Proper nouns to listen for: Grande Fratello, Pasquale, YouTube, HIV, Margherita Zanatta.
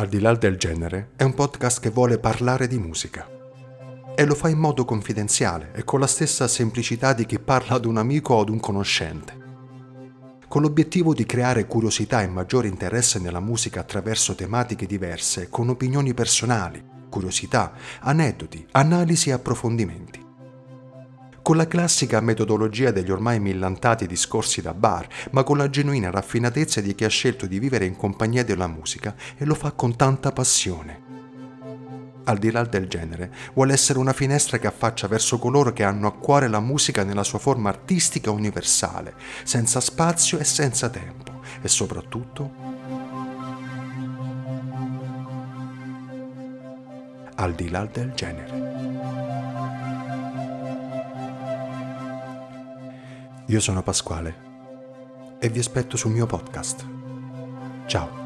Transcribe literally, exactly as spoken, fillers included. Al di là del genere, è un podcast che vuole parlare di musica. E lo fa in modo confidenziale e con la stessa semplicità di chi parla ad un amico o ad un conoscente. Con l'obiettivo di creare curiosità e maggiore interesse nella musica attraverso tematiche diverse, con opinioni personali, curiosità, aneddoti, analisi e approfondimenti. Con la classica metodologia degli ormai millantati discorsi da bar, ma con la genuina raffinatezza di chi ha scelto di vivere in compagnia della musica e lo fa con tanta passione. Al di là del genere, vuole essere una finestra che affaccia verso coloro che hanno a cuore la musica nella sua forma artistica universale, senza spazio e senza tempo, e soprattutto al di là del genere. Io sono Pasquale e vi aspetto sul mio podcast. Ciao!